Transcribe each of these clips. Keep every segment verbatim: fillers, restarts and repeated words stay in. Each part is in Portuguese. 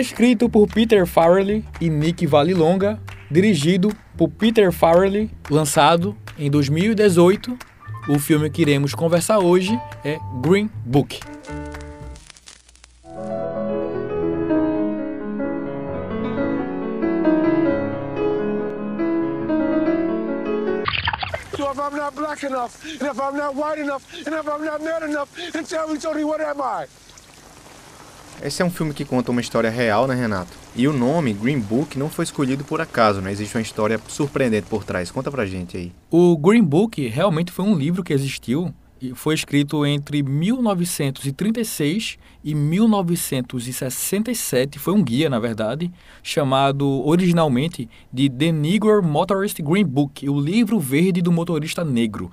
Escrito por Peter Farrelly e Nick Vallelonga, dirigido por Peter Farrelly, lançado em dois mil e dezoito, o filme que iremos conversar hoje é Green Book. If I'm not black enough, and if I'm not white enough, and if I'm not mad enough, then tell me, Tony, what am I? Esse é um filme que conta uma história real, né, Renato? E o nome, Green Book, não foi escolhido por acaso, né? Existe uma história surpreendente por trás. Conta pra gente aí. O Green Book realmente foi um livro que existiu e foi escrito entre mil novecentos e trinta e seis e mil novecentos e sessenta e sete. Foi um guia, na verdade, chamado originalmente de The Negro Motorist Green Book, o livro verde do motorista negro.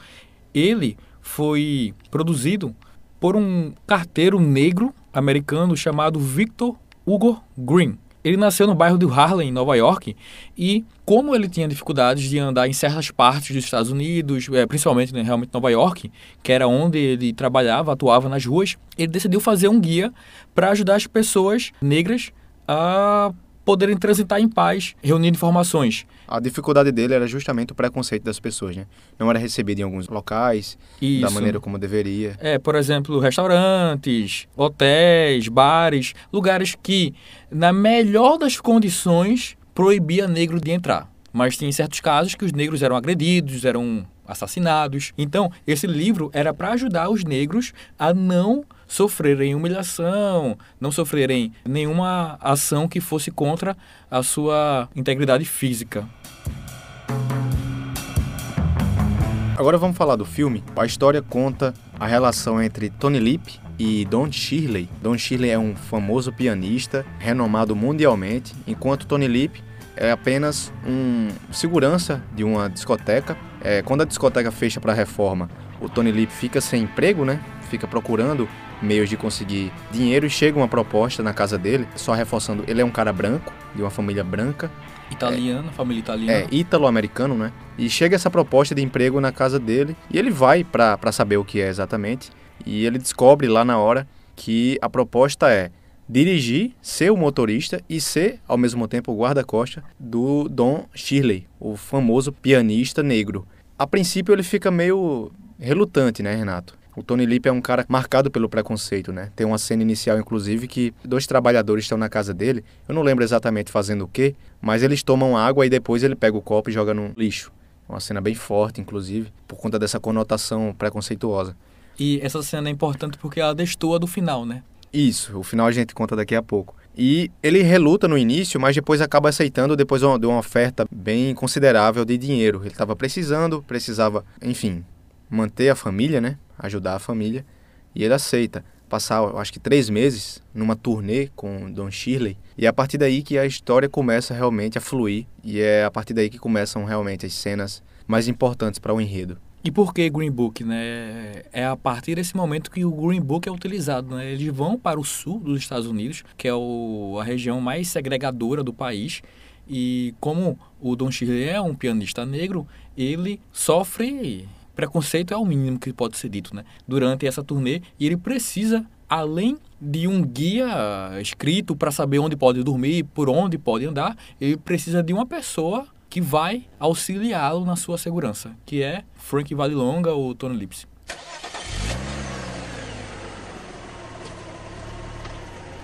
Ele foi produzido por um carteiro negro americano chamado Victor Hugo Green. Ele nasceu no bairro de Harlem, em Nova York, e como ele tinha dificuldades de andar em certas partes dos Estados Unidos, principalmente, né, realmente Nova York, que era onde ele trabalhava, atuava nas ruas, ele decidiu fazer um guia para ajudar as pessoas negras a poderem transitar em paz, reunir informações. A dificuldade dele era justamente o preconceito das pessoas, né? Não era recebido em alguns locais, isso, da maneira como deveria. É, por exemplo, restaurantes, hotéis, bares, lugares que, na melhor das condições, proibia negro de entrar. Mas tinha certos casos que os negros eram agredidos, eram assassinados. Então, esse livro era para ajudar os negros a não sofrerem humilhação, não sofrerem nenhuma ação que fosse contra a sua integridade física. Agora vamos falar do filme. A história conta a relação entre Tony Lip e Don Shirley. Don Shirley é um famoso pianista, renomado mundialmente, enquanto Tony Lip é apenas um segurança de uma discoteca. É, quando a discoteca fecha para a reforma, o Tony Lip fica sem emprego, né? Fica procurando meios de conseguir dinheiro e chega uma proposta na casa dele, só reforçando, ele é um cara branco, de uma família branca. Italiano, é, família italiana. É, ítalo-americano, né? E chega essa proposta de emprego na casa dele e ele vai pra, pra saber o que é exatamente e ele descobre lá na hora que a proposta é dirigir, ser o motorista e ser, ao mesmo tempo, o guarda-costas do Don Shirley, o famoso pianista negro. A princípio ele fica meio relutante, né, Renato? O Tony Lip é um cara marcado pelo preconceito, né? Tem uma cena inicial, inclusive, que dois trabalhadores estão na casa dele. Eu não lembro exatamente fazendo o quê, mas eles tomam água e depois ele pega o copo e joga no lixo. Uma cena bem forte, inclusive, por conta dessa conotação preconceituosa. E essa cena é importante porque ela destoa do final, né? Isso, o final a gente conta daqui a pouco. E ele reluta no início, mas depois acaba aceitando depois de uma oferta bem considerável de dinheiro. Ele estava precisando, precisava, enfim, manter a família, né? Ajudar a família, e ele aceita passar, acho que três meses numa turnê com Don Shirley, e é a partir daí que a história começa realmente a fluir, e é a partir daí que começam realmente as cenas mais importantes para o enredo. E por que Green Book, né? É a partir desse momento que o Green Book é utilizado, né? Eles vão para o sul dos Estados Unidos, que é o, a região mais segregadora do país, e como o Don Shirley é um pianista negro, ele sofre... Preconceito é o mínimo que pode ser dito, né? Durante essa turnê, e ele precisa, além de um guia escrito para saber onde pode dormir, por onde pode andar, ele precisa de uma pessoa que vai auxiliá-lo na sua segurança, que é Frank Vallelonga ou Tony Lip.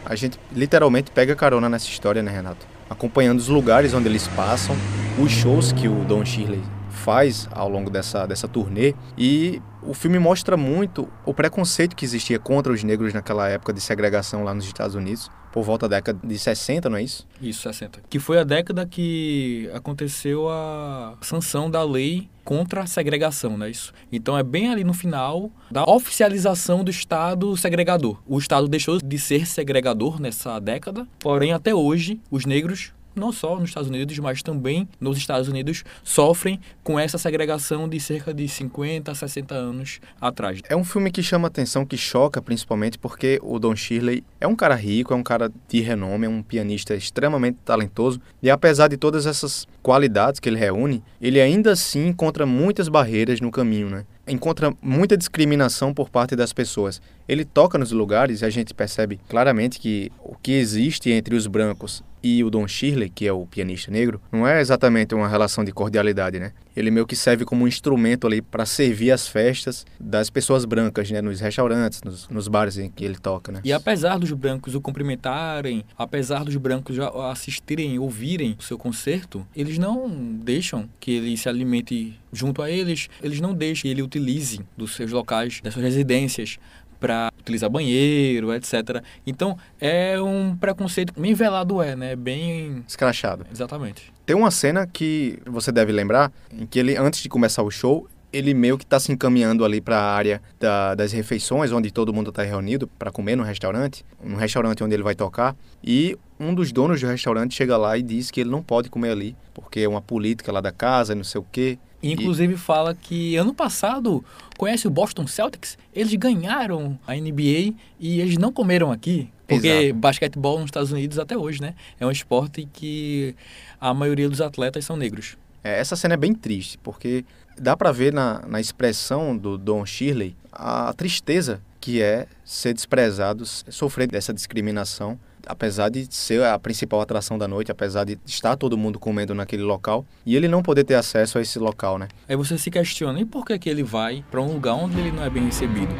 A gente literalmente pega carona nessa história, né, Renato? Acompanhando os lugares onde eles passam, os shows que o Don Shirley faz ao longo dessa, dessa turnê, e o filme mostra muito o preconceito que existia contra os negros naquela época de segregação lá nos Estados Unidos, por volta da década de sessenta, não é isso? Isso, sessenta. Que foi a década que aconteceu a sanção da lei contra a segregação, não é isso? Então é bem ali no final da oficialização do Estado segregador. O Estado deixou de ser segregador nessa década, porém até hoje os negros, não só nos Estados Unidos, mas também nos Estados Unidos, sofrem com essa segregação de cerca de cinquenta, sessenta anos atrás. É um filme que chama atenção, que choca, principalmente porque o Don Shirley é um cara rico, é um cara de renome, é um pianista extremamente talentoso, e apesar de todas essas qualidades que ele reúne, ele ainda assim encontra muitas barreiras no caminho, né? Encontra muita discriminação por parte das pessoas. Ele toca nos lugares e a gente percebe claramente que o que existe entre os brancos e o Don Shirley, que é o pianista negro, não é exatamente uma relação de cordialidade, né? Ele meio que serve como um instrumento ali para servir as festas das pessoas brancas, né? Nos restaurantes, nos, nos bares em que ele toca, né? E apesar dos brancos o cumprimentarem, apesar dos brancos assistirem, ouvirem o seu concerto, eles não deixam que ele se alimente junto a eles, eles não deixam que ele utilize dos seus locais, das suas residências, para utilizar banheiro, etcétera. Então, é um preconceito bem velado, é, né? Bem... escrachado. Exatamente. Tem uma cena que você deve lembrar, em que ele, antes de começar o show, ele meio que está se encaminhando ali para a área da, das refeições, onde todo mundo está reunido para comer no restaurante, um restaurante onde ele vai tocar, e um dos donos do restaurante chega lá e diz que ele não pode comer ali, porque é uma política lá da casa, não sei o quê. Inclusive e... fala que ano passado, conhece o Boston Celtics? Eles ganharam a N B A e eles não comeram aqui. Porque Exato. Basquetebol nos Estados Unidos até hoje, né? É um esporte que a maioria dos atletas são negros. É, essa cena é bem triste, porque dá pra ver na, na expressão do Don Shirley a tristeza que é ser desprezado, sofrer dessa discriminação, apesar de ser a principal atração da noite, apesar de estar todo mundo comendo naquele local, e ele não poder ter acesso a esse local, né? Aí você se questiona, e por que que ele vai para um lugar onde ele não é bem recebido?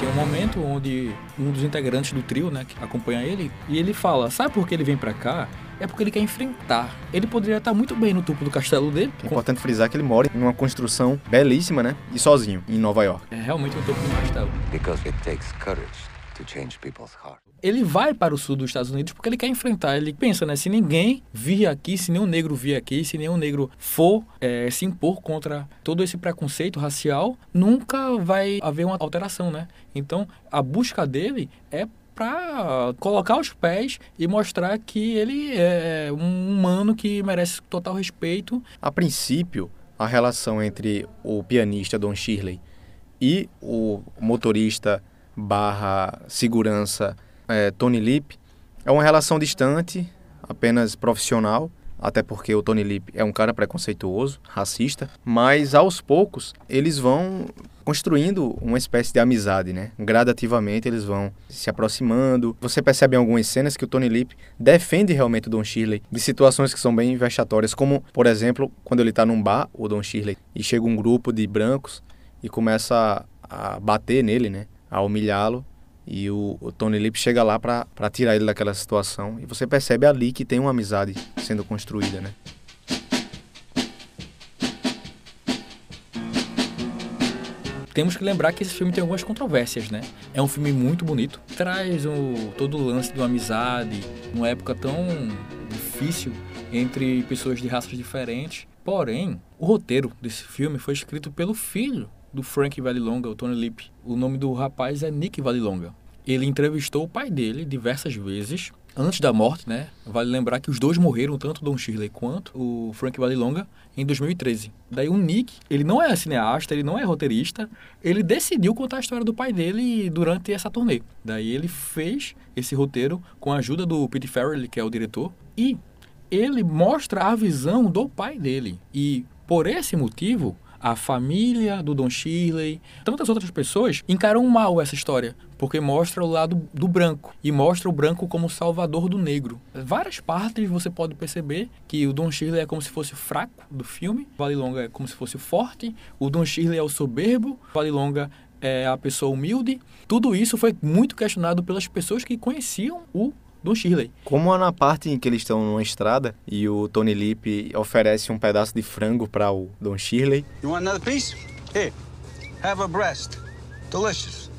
Tem um momento onde um dos integrantes do trio, né, que acompanha ele, e ele fala, sabe por que ele vem para cá? É porque ele quer enfrentar. Ele poderia estar muito bem no topo do castelo dele. É importante frisar que ele mora em uma construção belíssima, né? E sozinho, em Nova York. É realmente no topo do castelo. Because it takes courage. Ele vai para o sul dos Estados Unidos porque ele quer enfrentar. Ele pensa, né? Se ninguém vir aqui, se nenhum negro vir aqui, se nenhum negro for é, se impor contra todo esse preconceito racial, nunca vai haver uma alteração, né? Então, a busca dele é para colocar os pés e mostrar que ele é um humano que merece total respeito. A princípio, a relação entre o pianista Don Shirley e o motorista barra segurança é, Tony Lip é uma relação distante, apenas profissional, até porque o Tony Lip é um cara preconceituoso, racista, mas aos poucos eles vão construindo uma espécie de amizade, né? Gradativamente eles vão se aproximando. Você percebe em algumas cenas que o Tony Lip defende realmente o Don Shirley de situações que são bem vexatórias, como, por exemplo, quando ele está num bar, o Don Shirley, e chega um grupo de brancos e começa a, a bater nele, né? A humilhá-lo, e o, o Tony Lip chega lá para tirar ele daquela situação, e você percebe ali que tem uma amizade sendo construída, né? Temos que lembrar que esse filme tem algumas controvérsias, né? É um filme muito bonito, traz o, todo o lance de uma amizade, numa época tão difícil entre pessoas de raças diferentes. Porém, o roteiro desse filme foi escrito pelo filho do Frank Vallelonga, o Tony Lip. O nome do rapaz é Nick Vallelonga. Ele entrevistou o pai dele diversas vezes, antes da morte, né? Vale lembrar que os dois morreram, tanto o Don Shirley quanto o Frank Vallelonga, em dois mil e treze. Daí o Nick, ele não é cineasta, ele não é roteirista, ele decidiu contar a história do pai dele durante essa turnê. Daí ele fez esse roteiro com a ajuda do Peter Farrelly, que é o diretor, e ele mostra a visão do pai dele. E por esse motivo, a família do Don Shirley, tantas outras pessoas encaram mal essa história, porque mostra o lado do branco e mostra o branco como salvador do negro. Várias partes você pode perceber que o Don Shirley é como se fosse o fraco do filme, o Vallelonga é como se fosse o forte, o Don Shirley é o soberbo, o Vallelonga é a pessoa humilde. Tudo isso foi muito questionado pelas pessoas que conheciam o Don Shirley. Como na parte em que eles estão numa estrada e o Tony Lip oferece um pedaço de frango para o Don Shirley. You want another piece? Here. Have a breast. Delicious.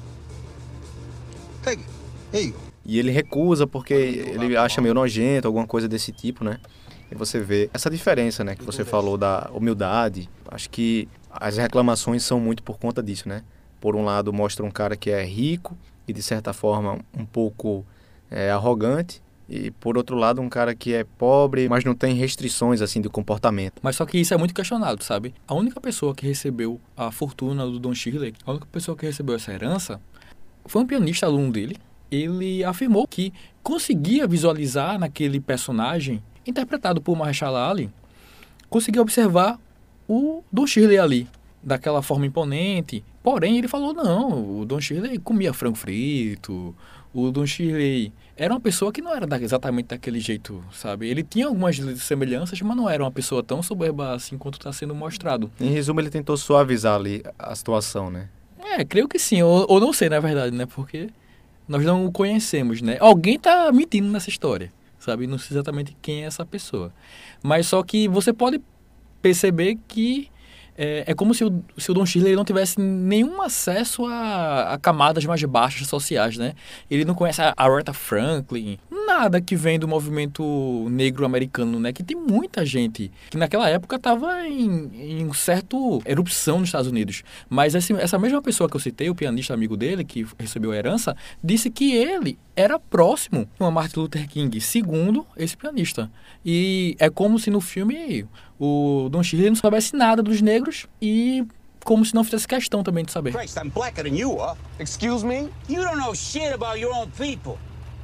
Take it. Hey. E ele recusa porque ele acha meio nojento, alguma coisa desse tipo, né? E você vê essa diferença, né, que você falou da humildade. Acho que as reclamações são muito por conta disso, né? Por um lado, mostra um cara que é rico e, de certa forma, um pouco é arrogante, e por outro lado um cara que é pobre, mas não tem restrições assim de comportamento. Mas só que isso é muito questionado, sabe? A única pessoa que recebeu a fortuna do Don Shirley, a única pessoa que recebeu essa herança, foi um pianista aluno dele. Ele afirmou que conseguia visualizar naquele personagem, interpretado por Mahershala Ali, conseguia observar o Don Shirley ali. daquela forma imponente. Porém, ele falou, não, o Don Shirley comia frango frito, o Don Shirley era uma pessoa que não era exatamente daquele jeito, sabe? Ele tinha algumas semelhanças, mas não era uma pessoa tão soberba assim quanto está sendo mostrado. Em resumo, ele tentou suavizar ali a situação, né? É, creio que sim, ou, ou não sei, na verdade, né? Porque nós não o conhecemos, né? Alguém está mentindo nessa história, sabe? Não sei exatamente quem é essa pessoa. Mas só que você pode perceber que É, é como se o, se o Don Shirley não tivesse nenhum acesso a, a camadas mais baixas sociais, né? Ele não conhece a Aretha Franklin, nada que vem do movimento negro americano, né? Que tem muita gente que naquela época estava em, em um certo erupção nos Estados Unidos. Mas esse, essa mesma pessoa que eu citei, o pianista amigo dele, que recebeu a herança, disse que ele era próximo a Martin Luther King, segundo esse pianista. E é como se no filme o Don Shirley não soubesse nada dos negros e como se não fizesse questão também de saber. Christ, I'm blacker than you are. Excuse me? You don't know shit about your own people.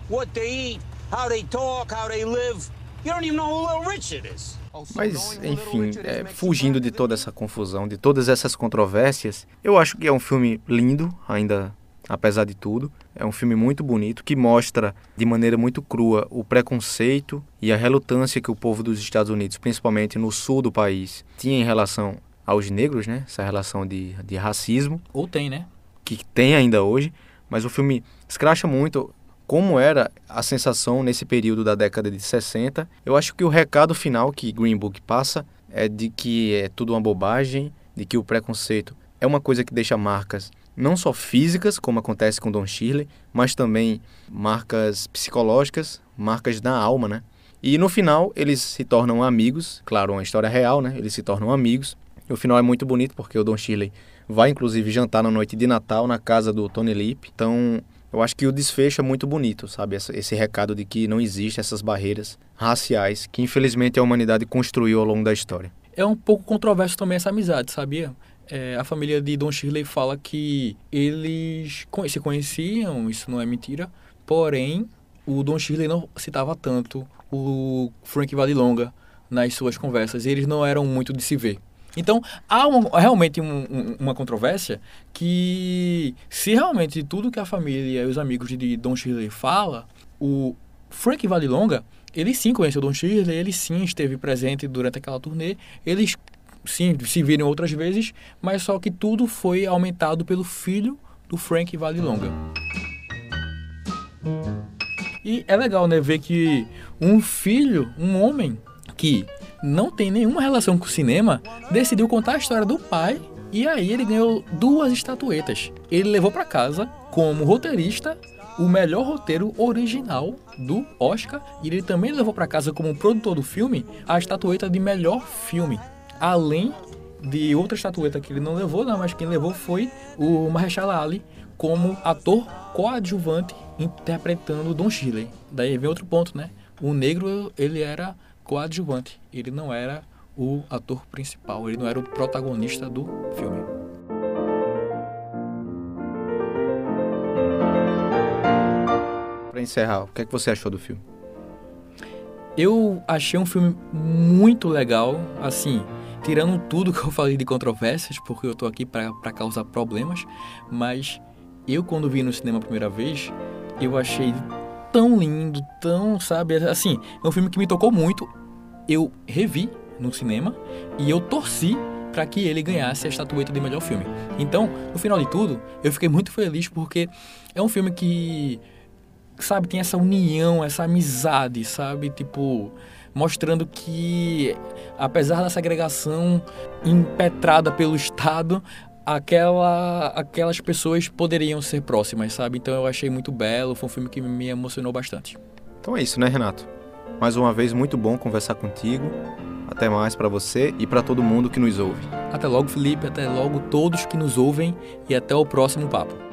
What they eat, how they talk, how they live. You don't even know who Little Richard is. Mas, enfim, é, fugindo de toda essa confusão, de todas essas controvérsias, eu acho que é um filme lindo, ainda apesar de tudo. É um filme muito bonito, que mostra de maneira muito crua o preconceito e a relutância que o povo dos Estados Unidos, principalmente no sul do país, tinha em relação aos negros, né? Essa relação de, de racismo. Ou tem, né? Que tem ainda hoje, mas o filme escracha muito como era a sensação nesse período da década de sessenta. Eu acho que o recado final que Green Book passa é de que é tudo uma bobagem, de que o preconceito é uma coisa que deixa marcas, não só físicas, como acontece com Don Shirley, mas também marcas psicológicas, marcas na alma, né? E no final eles se tornam amigos, claro, uma história real, né? Eles se tornam amigos. E o final é muito bonito porque o Don Shirley vai inclusive jantar na noite de Natal na casa do Tony Lip. Então, eu acho que o desfecho é muito bonito, sabe? Esse recado de que não existem essas barreiras raciais que infelizmente a humanidade construiu ao longo da história. É um pouco controverso também essa amizade, sabia? É, a família de Don Shirley fala que eles se conheciam, isso não é mentira, porém o Don Shirley não citava tanto o Frank Vallelonga nas suas conversas, eles não eram muito de se ver. Então, há um, realmente um, um, uma controvérsia que, se realmente tudo que a família e os amigos de Don Shirley fala, o Frank Vallelonga, ele sim conheceu Don Shirley, ele sim esteve presente durante aquela turnê, eles sim, se viram outras vezes, mas só que tudo foi aumentado pelo filho do Frank Vallelonga. E é legal, né, ver que um filho, um homem que não tem nenhuma relação com o cinema, decidiu contar a história do pai e aí ele ganhou duas estatuetas. Ele levou para casa, como roteirista, o melhor roteiro original do Oscar e ele também levou para casa, como produtor do filme, a estatueta de melhor filme. Além de outra estatueta que ele não levou, não, mas quem levou foi o Mahershala Ali como ator coadjuvante interpretando Don Shirley. Daí vem outro ponto, né? O negro, ele era coadjuvante, ele não era o ator principal, ele não era o protagonista do filme. Para encerrar, o que é que você achou do filme? Eu achei um filme muito legal, assim, tirando tudo que eu falei de controvérsias, porque eu tô aqui para causar problemas, mas eu quando vi no cinema a primeira vez, eu achei tão lindo, tão, sabe, assim, é um filme que me tocou muito. Eu revi no cinema e eu torci para que ele ganhasse a estatueta de melhor filme. Então, no final de tudo, eu fiquei muito feliz porque é um filme que, sabe, tem essa união, essa amizade, sabe, tipo, mostrando que apesar da segregação impetrada pelo Estado, aquela, aquelas pessoas poderiam ser próximas, sabe? Então eu achei muito belo, foi um filme que me emocionou bastante. Então é isso, né, Renato? Mais uma vez, muito bom conversar contigo. Até mais para você e para todo mundo que nos ouve. Até logo, Felipe, até logo todos que nos ouvem e até o próximo papo.